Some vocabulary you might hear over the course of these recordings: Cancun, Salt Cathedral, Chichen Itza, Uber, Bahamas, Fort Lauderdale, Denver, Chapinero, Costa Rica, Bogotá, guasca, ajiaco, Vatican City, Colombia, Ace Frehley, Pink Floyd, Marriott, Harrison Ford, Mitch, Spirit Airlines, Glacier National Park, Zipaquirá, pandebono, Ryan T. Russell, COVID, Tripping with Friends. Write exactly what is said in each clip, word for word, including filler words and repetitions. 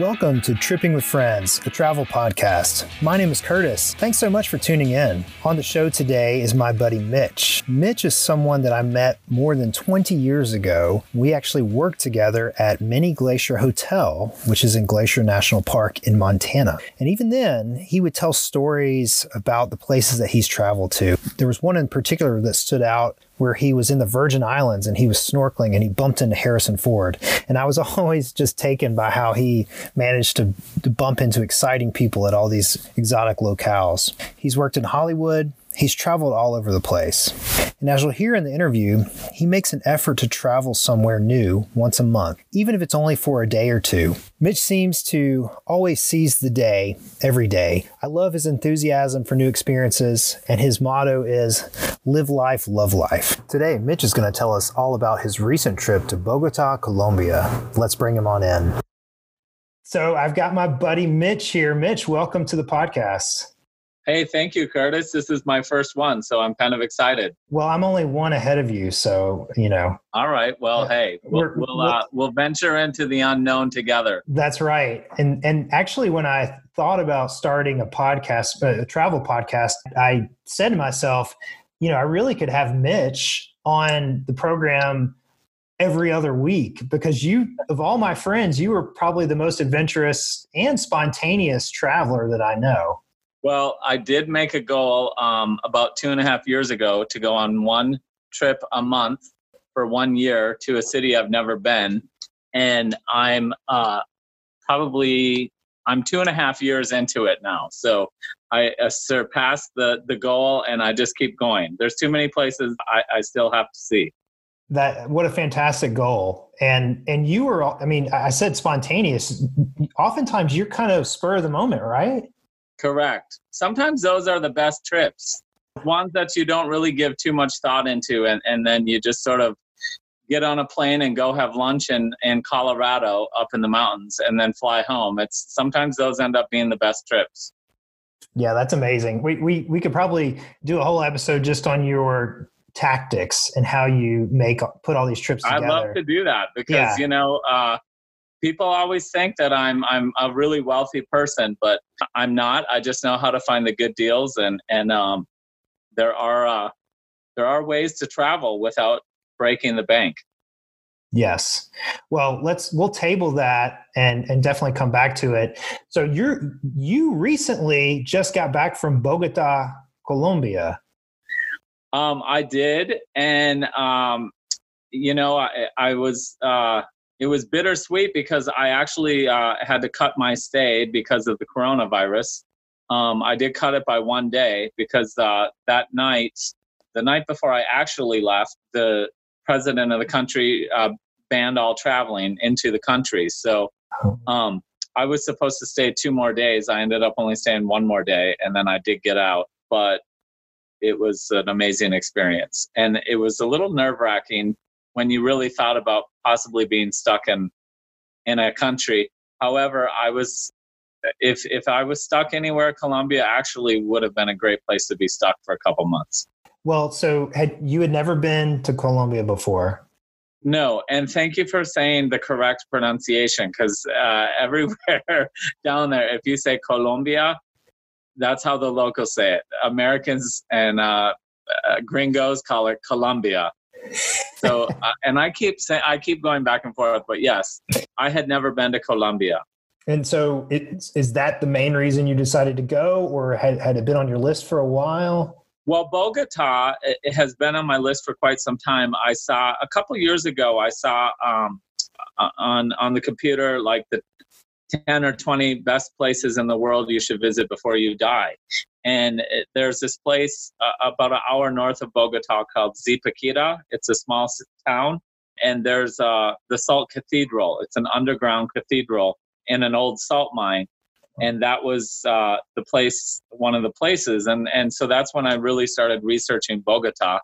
Welcome to Tripping with Friends, a travel podcast. My name is Curtis. Thanks so much for tuning in. On the show today is my buddy Mitch. Mitch is someone that I met more than twenty years ago. We actually worked together at Many Glacier Hotel, which is in Glacier National Park in Montana. And even then, he would tell stories about the places that he's traveled to. There was one in particular that stood out where he was in the Virgin Islands and he was snorkeling and he bumped into Harrison Ford. And I was always just taken by how he managed to, to bump into exciting people at all these exotic locales. He's worked in Hollywood. He's traveled all over the place. And as you'll hear in the interview, he makes an effort to travel somewhere new once a month, even if it's only for a day or two. Mitch seems to always seize the day, every day. I love his enthusiasm for new experiences, and his motto is live life, love life. Today, Mitch is going to tell us all about his recent trip to Bogotá, Colombia. Let's bring him on in. So I've got my buddy Mitch here. Mitch, welcome to the podcast. Hey, thank you, Curtis. This is my first one, so I'm kind of excited. Well, I'm only one ahead of you, so, you know. All right. Well, yeah. hey, we'll we'll, uh, we'll venture into the unknown together. That's right. And and actually, when I thought about starting a podcast, a travel podcast, I said to myself, you know, I really could have Mitch on the program every other week, because you, of all my friends, you were probably the most adventurous and spontaneous traveler that I know. Well, I did make a goal um, about two and a half years ago to go on one trip a month for one year to a city I've never been. And I'm uh, probably, I'm two and a half years into it now. So I uh, surpassed the, the goal and I just keep going. There's too many places I, I still have to see. That what a fantastic goal. And, and you were, I mean, I said spontaneous. Oftentimes you're kind of spur of the moment, right? Correct. Sometimes those are the best trips, ones that you don't really give too much thought into. And, and then you just sort of get on a plane and go have lunch in, in Colorado up in the mountains and then fly home. It's sometimes those end up being the best trips. Yeah, that's amazing. We, we, we could probably do a whole episode just on your tactics and how you make, put all these trips together. I'd love to do that because, yeah. you know, uh, people always think that I'm I'm a really wealthy person, but I'm not. I just know how to find the good deals, and and um, there are uh, there are ways to travel without breaking the bank. Yes. Well, let's we'll table that and and definitely come back to it. So you're you recently just got back from Bogotá, Colombia. Um, I did, and um, you know, I I was. Uh, It was bittersweet because I actually uh, had to cut my stay because of the coronavirus. Um, I did cut it by one day because uh, that night, the night before I actually left, the president of the country uh, banned all traveling into the country. So um, I was supposed to stay two more days. I ended up only staying one more day, and then I did get out. But it was an amazing experience. And it was a little nerve-wracking when you really thought about possibly being stuck in in a country. However, I was if if I was stuck anywhere, Colombia actually would have been a great place to be stuck for a couple months. Well, so had you had never been to Colombia before? No, and thank you for saying the correct pronunciation, because uh, everywhere down there, if you say Colombia, that's how the locals say it. Americans and uh, uh, gringos call it Colombia. So, uh, and I keep saying, I keep going back and forth, but yes, I had never been to Colombia. And so it, is that the main reason you decided to go, or had, had it been on your list for a while? Well, Bogotá, it has been on my list for quite some time. I saw a couple years ago, I saw um, on, on the computer, like the ten or twenty best places in the world you should visit before you die. And it, there's this place uh, about an hour north of Bogotá called Zipaquirá. It's a small town. And there's uh, the Salt Cathedral. It's an underground cathedral in an old salt mine. And that was uh, the place, one of the places. And, and so that's when I really started researching Bogotá.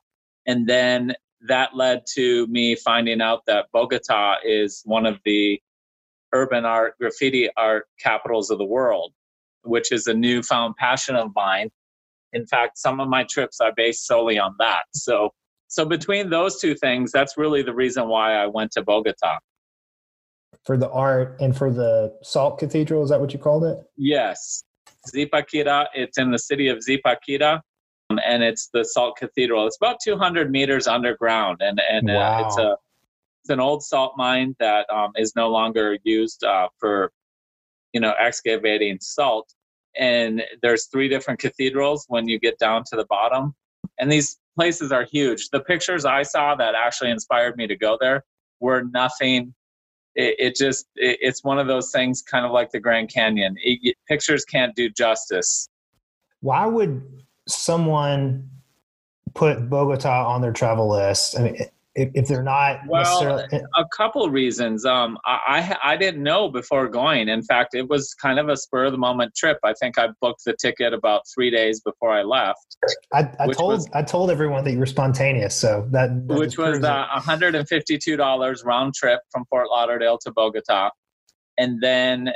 And then that led to me finding out that Bogotá is one of the urban art, graffiti art capitals of the world, which is a newfound passion of mine. In fact, some of my trips are based solely on that. So so between those two things, that's really the reason why I went to Bogotá. for the art and for the Salt Cathedral. Is that what you called it? Yes. Zipaquirá. It's in the city of Zipaquirá, and it's the Salt Cathedral. It's about two hundred meters underground, and, and wow. uh, it's a it's an old salt mine that um, is no longer used uh, for, you know, excavating salt. And there's three different cathedrals when you get down to the bottom. And these places are huge. The pictures I saw that actually inspired me to go there were nothing. It, it just, it, it's one of those things kind of like the Grand Canyon. It, pictures can't do justice. Why would someone put Bogota on their travel list? I mean, if, if they're not well, necessarily... a couple reasons. Um, I, I I didn't know before going. In fact, it was kind of a spur of the moment trip. I think I booked the ticket about three days before I left. I, I told was, I told everyone that you were spontaneous, so that, that which was uh, one hundred fifty-two dollars round trip from Fort Lauderdale to Bogota, and then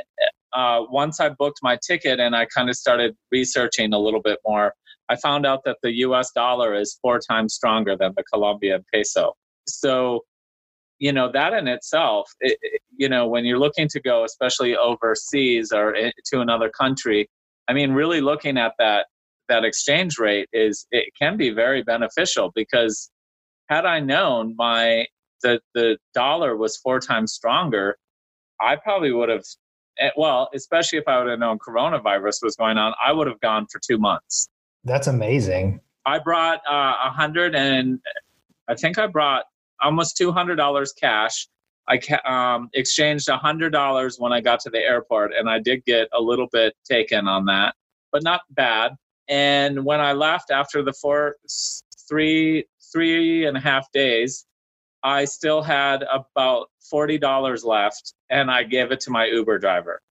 uh, once I booked my ticket and I kind of started researching a little bit more, I found out that the U S dollar is four times stronger than the Colombian peso. So, you know, that in itself, it, it, you know, when you're looking to go, especially overseas or in, to another country, I mean, really looking at that that exchange rate is, it can be very beneficial, because had I known my the the dollar was four times stronger, I probably would have, well, especially if I would have known coronavirus was going on, I would have gone for two months. That's amazing. I brought a uh, hundred and I think I brought almost two hundred dollars cash. I um, exchanged one hundred dollars when I got to the airport, and I did get a little bit taken on that, but not bad. And when I left after the four, three, three and a half days, I still had about forty dollars left, and I gave it to my Uber driver.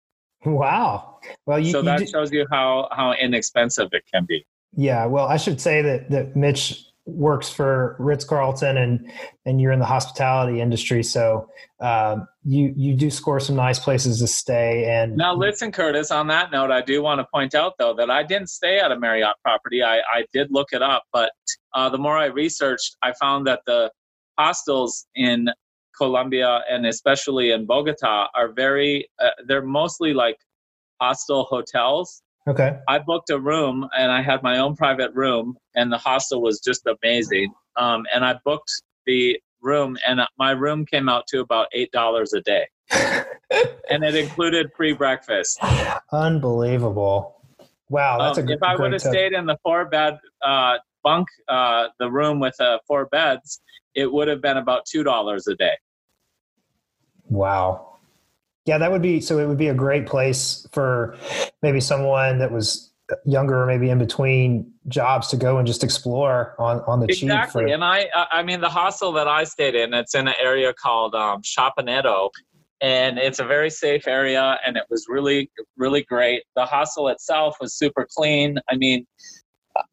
Wow. Well, you, so that you d- shows you how, how inexpensive it can be. Yeah. Well, I should say that, that Mitch works for Ritz Carlton, and, and you're in the hospitality industry. So um, you, you do score some nice places to stay. And now listen, Curtis, on that note, I do want to point out though, that I didn't stay at a Marriott property. I, I did look it up, but uh, the more I researched, I found that the hostels in Colombia and especially in Bogota are very, uh, they're mostly like hostel hotels. Okay. I booked a room and I had my own private room, and the hostel was just amazing. Um, and I booked the room, and my room came out to about eight dollars a day. And it included free breakfast. Unbelievable. Wow. That's um, a good, if I would have stayed in the four bed uh, bunk, uh, the room with uh, four beds, it would have been about two dollars a day. Wow. Yeah, that would be, so it would be a great place for maybe someone that was younger or maybe in between jobs to go and just explore on, on the cheap. Exactly. And I, I mean, the hostel that I stayed in, it's in an area called um, Chapinero, and it's a very safe area, and it was really, really great. The hostel itself was super clean. I mean,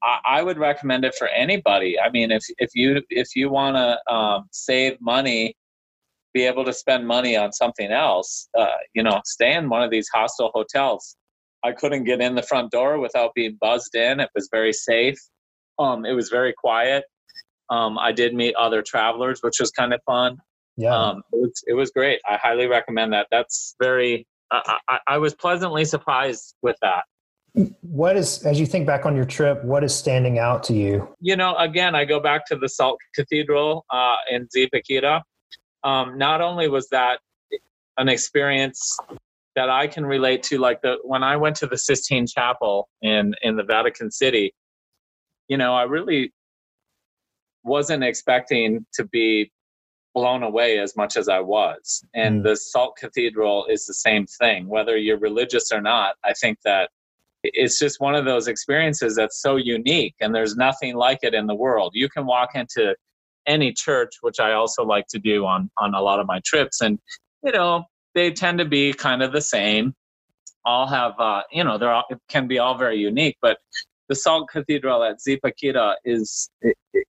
I, I would recommend it for anybody. I mean, if, if you, if you want to um, save money, be able to spend money on something else, uh, you know, stay in one of these hostel hotels. I couldn't get in the front door without being buzzed in. It was very safe. Um, it was very quiet. Um, I did meet other travelers, which was kind of fun. Yeah. Um, it was, it was great. I highly recommend that. That's very, uh, I, I was pleasantly surprised with that. What is, as you think back on your trip, what is standing out to you? You know, again, I go back to the Salt Cathedral uh, in Zipaquirá. Um, not only was that an experience that I can relate to, like the when I went to the Sistine Chapel in, in the Vatican City, you know, I really wasn't expecting to be blown away as much as I was. And mm. the Salt Cathedral is the same thing, whether you're religious or not. I think that it's just one of those experiences that's so unique, and there's nothing like it in the world. You can walk into any church, which I also like to do on, on a lot of my trips. And, you know, they tend to be kind of the same. All have, uh, you know, they're all, it can be all very unique, but the Salt Cathedral at Zipaquirá is,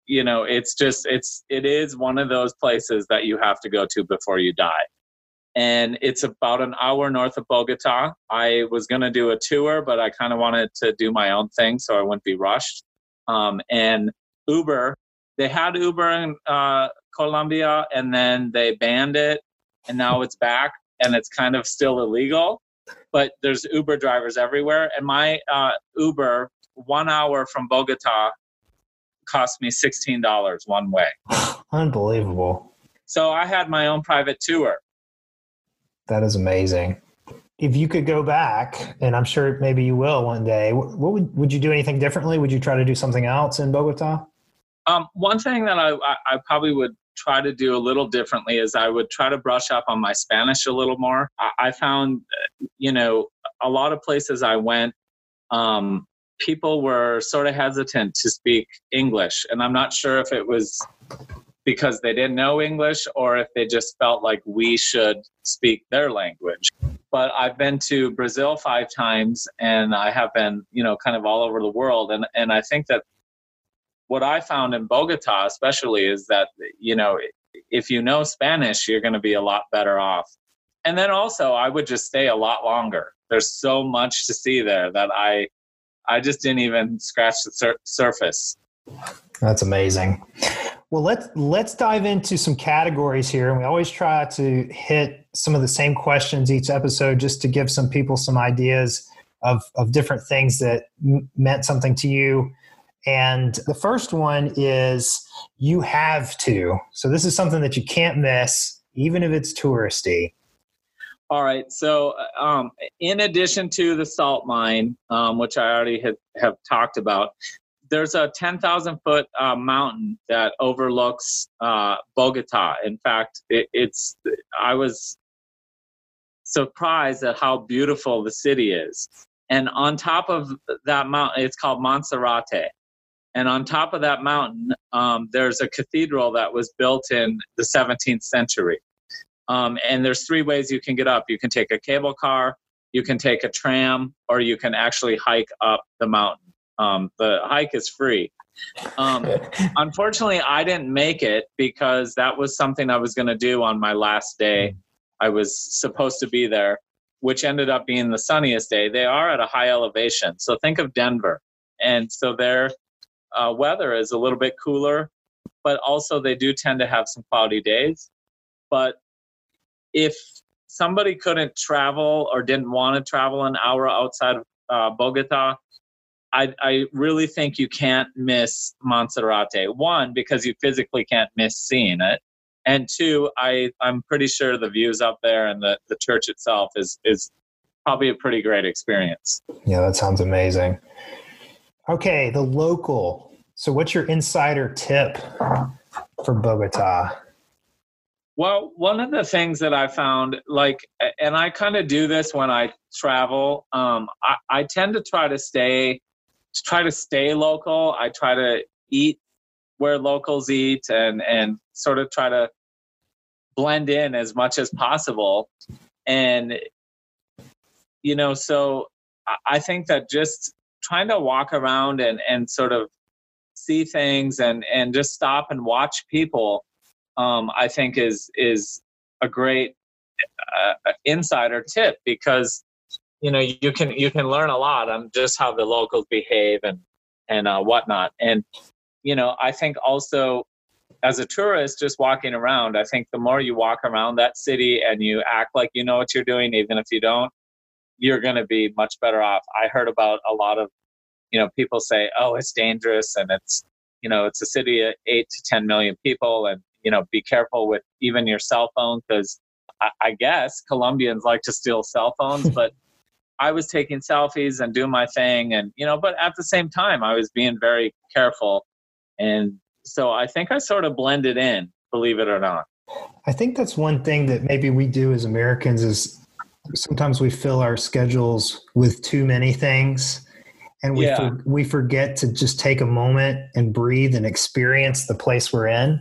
you know, it's just, it's, it is one of those places that you have to go to before you die. And it's about an hour north of Bogota. I was going to do a tour, but I kind of wanted to do my own thing, so I wouldn't be rushed. Um, and Uber, They had Uber in uh, Colombia, and then they banned it, and now it's back. and it's kind of still illegal, but there's Uber drivers everywhere. And my uh, Uber, one hour from Bogota, cost me sixteen dollars one way. Unbelievable. So I had my own private tour. That is amazing. If you could go back, and I'm sure maybe you will one day, what would, would you do anything differently? Would you try to do something else in Bogota? Um, one thing that I, I probably would try to do a little differently is I would try to brush up on my Spanish a little more. I, I found, you know, a lot of places I went, um, people were sort of hesitant to speak English. And I'm not sure if it was because they didn't know English or if they just felt like we should speak their language. But I've been to Brazil five times and I have been, you know, kind of all over the world. And, and I think that what I found in Bogota especially is that, you know, if you know Spanish, you're going to be a lot better off. And then also I would just stay a lot longer. There's so much to see there that I, I just didn't even scratch the sur- surface. That's amazing. Well, let's, let's dive into some categories here. And we always try to hit some of the same questions each episode just to give some people some ideas of, of different things that m- meant something to you. And the first one is you have to. So this is something that you can't miss, even if it's touristy. All right. So um, in addition to the salt mine, um, which I already have, have talked about, there's a ten thousand foot uh, mountain that overlooks uh, Bogota. In fact, it, it's I was surprised at how beautiful the city is. And on top of that mountain, it's called Monserrate. And on top of that mountain, um, there's a cathedral that was built in the seventeenth century. Um, and there's three ways you can get up. You can take a cable car, you can take a tram, or you can actually hike up the mountain. Um, the hike is free. Um, unfortunately, I didn't make it because that was something I was going to do on my last day. I was supposed to be there, which ended up being the sunniest day. They are at a high elevation. So think of Denver. And so their uh, weather is a little bit cooler, but also they do tend to have some cloudy days. But if somebody couldn't travel or didn't want to travel an hour outside of uh, Bogota, I, I really think you can't miss Monserrate. One, because you physically can't miss seeing it. And two, I, I'm pretty sure the views up there and the, the church itself is, is probably a pretty great experience. Yeah, that sounds amazing. Okay, the local. So what's your insider tip for Bogota? Well, one of the things that I found, like, and I kind of do this when I travel, um, I, I tend to try to stay try to stay local. I try to eat where locals eat and, and sort of try to blend in as much as possible. And, you know, so I think that just trying to walk around and, and sort of see things and, and just stop and watch people, um, I think is, is a great uh, insider tip because, you know, you can, you can learn a lot on just how the locals behave and, and uh, whatnot. And, you know, I think also as a tourist, just walking around, I think the more you walk around that city and you act like you know what you're doing, even if you don't, you're going to be much better off. I heard about a lot of, you know, people say, oh, it's dangerous. And it's, you know, it's a city of eight to ten million people. And, you know, be careful with even your cell phone because I, I guess Colombians like to steal cell phones, but I was taking selfies and doing my thing. And, you know, but at the same time, I was being very careful. And so I think I sort of blended in, believe it or not. I think that's one thing that maybe we do as Americans is sometimes we fill our schedules with too many things and we, yeah. for, we forget to just take a moment and breathe and experience the place we're in.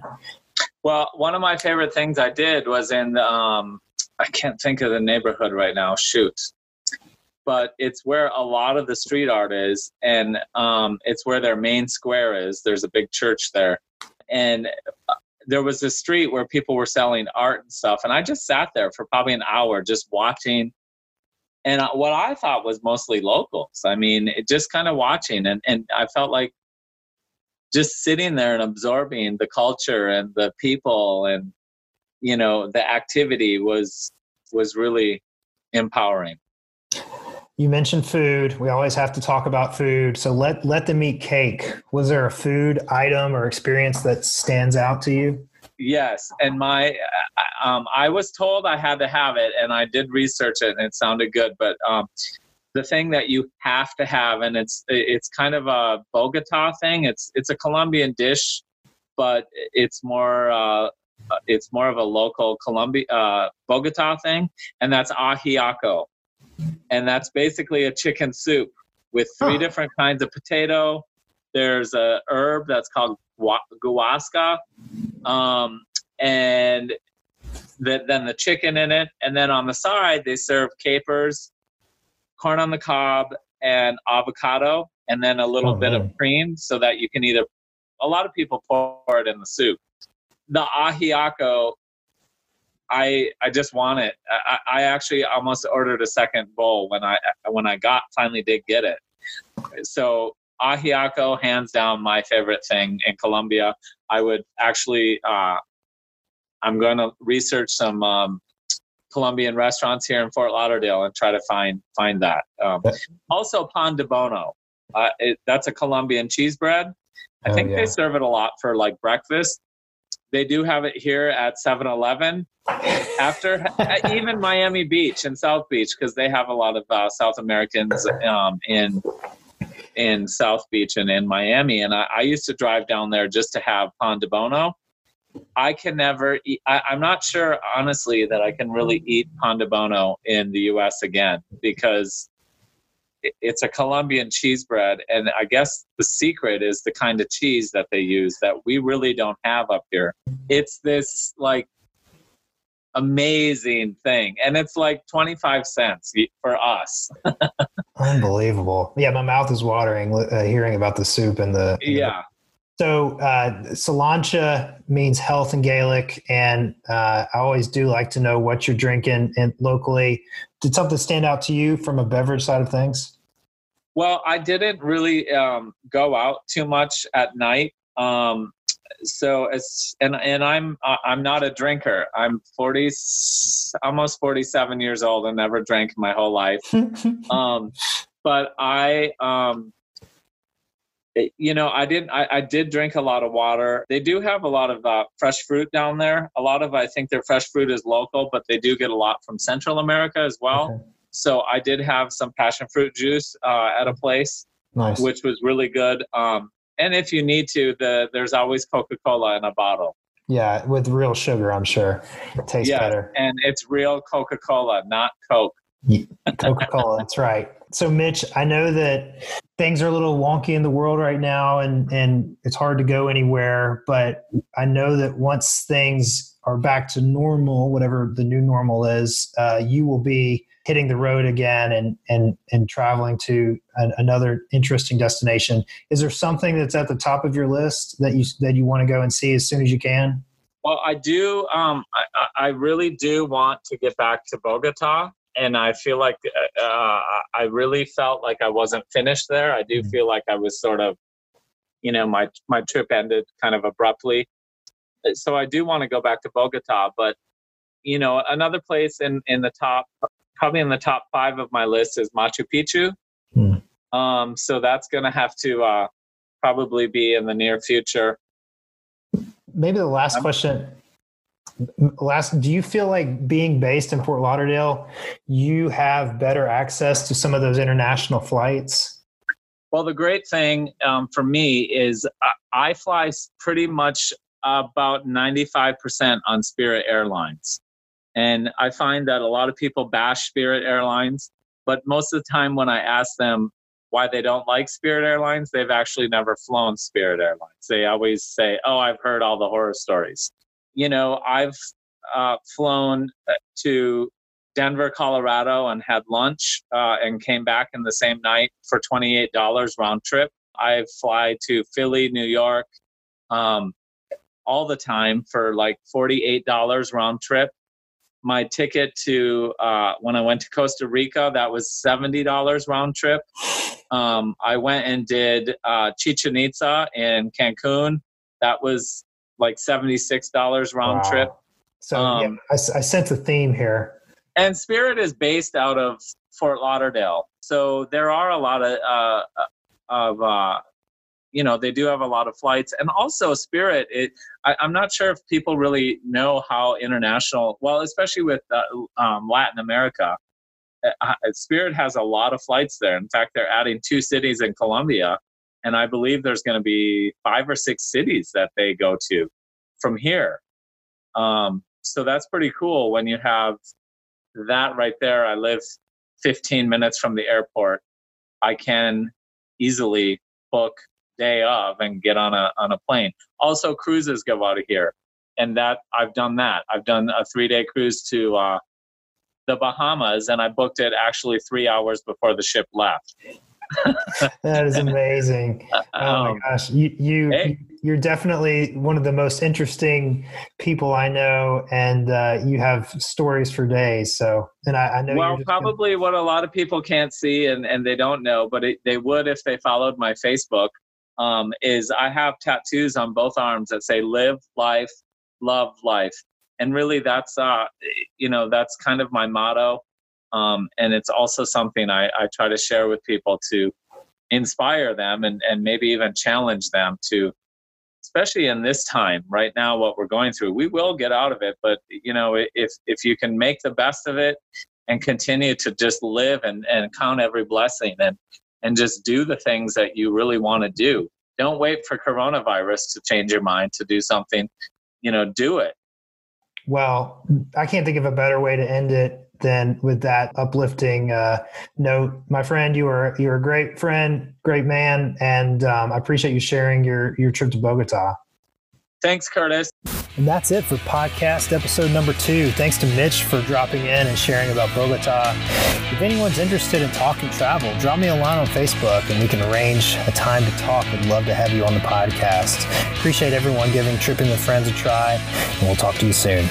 Well, one of my favorite things I did was in, um, I can't think of the neighborhood right now, shoot. But it's where a lot of the street art is, and um, it's where their main square is. There's a big church there. And there was this street where people were selling art and stuff, and I just sat there for probably an hour just watching. And what I thought was mostly locals. I mean, it just kind of watching, and, and I felt like just sitting there and absorbing the culture and the people and, you know, the activity was was really empowering. You mentioned food. We always have to talk about food. So let, let them eat cake. Was there a food item or experience that stands out to you? Yes. And my, um, I was told I had to have it, and I did research it, and it sounded good. But um, the thing that you have to have, and it's, it's kind of a Bogotá thing. It's, it's a Colombian dish, but it's more, uh, it's more of a local Colombia, uh, Bogotá thing. And that's ajiaco. And that's basically a chicken soup with three huh. different kinds of potato. There's a herb that's called guasca, um, and the, then the chicken in it. And then on the side, they serve capers, corn on the cob, and avocado, and then a little oh, bit man. of cream so that you can either, a lot of people pour it in the soup. The ajiaco, I, I just want it. I, I actually almost ordered a second bowl when I when I got finally did get it. So ajiaco, hands down, my favorite thing in Colombia. I would actually, uh, I'm going to research some um, Colombian restaurants here in Fort Lauderdale and try to find find that. Um, also, pandebono. Uh, it, that's a Colombian cheese bread. I oh, think yeah. they serve it a lot for like breakfast. They do have it here at seven eleven after even Miami Beach and South Beach, because they have a lot of uh, South Americans um, in in South Beach and in Miami. And I, I used to drive down there just to have pandebono. I can never eat, I, I'm not sure, honestly, that I can really eat pandebono in the U S again, because it, it's a Colombian cheese bread. And I guess the secret is the kind of cheese that they use that we really don't have up here. It's this like amazing thing. And it's like twenty-five cents for us. Unbelievable. Yeah. My mouth is watering uh, hearing about the soup and the, and yeah. The, so, uh, Salancha means health in Gaelic. And, uh, I always do like to know what you're drinking and locally. Did something stand out to you from a beverage side of things? Well, I didn't really, um, go out too much at night. Um, So it's, and, and I'm, uh, I'm not a drinker. I'm forty, almost forty-seven years old, and never drank my whole life. um, but I, um, it, you know, I didn't, I, I did drink a lot of water. They do have a lot of uh, fresh fruit down there. A lot of, I think their fresh fruit is local, but they do get a lot from Central America as well. Okay. So I did have some passion fruit juice, uh, at a place, nice. Which was really good. Um, And if you need to, the, there's always Coca-Cola in a bottle. Yeah, with real sugar, I'm sure. It tastes yeah, better. And it's real Coca-Cola, not Coke. Yeah, Coca-Cola, that's right. So, Mitch, I know that things are a little wonky in the world right now, and, and it's hard to go anywhere. But I know that once things are back to normal, whatever the new normal is, uh, you will be hitting the road again and and and traveling to an, another interesting destination. Is there something that's at the top of your list that you that you want to go and see as soon as you can? Well, I do. Um, I, I really do want to get back to Bogotá, and I feel like uh, I really felt like I wasn't finished there. I do mm-hmm. feel like I was sort of, you know, my my trip ended kind of abruptly. So I do want to go back to Bogotá, but you know, another place in in the top. Probably in the top five of my list is Machu Picchu. Hmm. Um, so that's going to have to uh, probably be in the near future. Maybe the last um, question. Last, do you feel like being based in Fort Lauderdale, you have better access to some of those international flights? Well, the great thing um, for me is I, I fly pretty much about ninety-five percent on Spirit Airlines. And I find that a lot of people bash Spirit Airlines, but most of the time when I ask them why they don't like Spirit Airlines, they've actually never flown Spirit Airlines. They always say, oh, I've heard all the horror stories. You know, I've uh, flown to Denver, Colorado and had lunch uh, and came back in the same night for twenty-eight dollars round trip. I fly to Philly, New York um, all the time for like forty-eight dollars round trip. My ticket to uh, when I went to Costa Rica, that was seventy dollars round trip. Um, I went and did uh, Chichen Itza in Cancun. That was like seventy-six dollars round wow. trip. So um, yeah, I, I sense a theme here. And Spirit is based out of Fort Lauderdale. So there are a lot of, uh, of uh, you know, they do have a lot of flights. And also Spirit, it, I, I'm not sure if people really know how international, well, especially with uh, um, Latin America, uh, Spirit has a lot of flights there. In fact, they're adding two cities in Colombia. And I believe there's going to be five or six cities that they go to from here. Um, so that's pretty cool when you have that right there. I live fifteen minutes from the airport. I can easily book day of and get on a on a plane. Also, cruises go out of here. And that I've done that. I've done a three-day cruise to uh, the Bahamas, and I booked it actually three hours before the ship left. That is amazing. Oh um, my gosh. You, you, hey. You're definitely one of the most interesting people I know, and uh, you have stories for days. So, and I, I know. Well, probably gonna... what a lot of people can't see and, and they don't know, but it, they would if they followed my Facebook, um, is I have tattoos on both arms that say live life, love life. And really that's, uh, you know, that's kind of my motto. Um, and it's also something I, I try to share with people to inspire them and, and maybe even challenge them to, especially in this time right now, what we're going through. We will get out of it, but you know, if if you can make the best of it and continue to just live and, and count every blessing and, and just do the things that you really want to do. Don't wait for coronavirus to change your mind to do something, you know, do it. Well, I can't think of a better way to end it than with that uplifting uh, note. My friend, you are you're a great friend, great man, and um, I appreciate you sharing your your trip to Bogotá. Thanks, Curtis. And that's it for podcast episode number two. Thanks to Mitch for dropping in and sharing about Bogotá. If anyone's interested in talking travel, drop me a line on Facebook and we can arrange a time to talk. We'd love to have you on the podcast. Appreciate everyone giving Tripping with Friends a try, and we'll talk to you soon.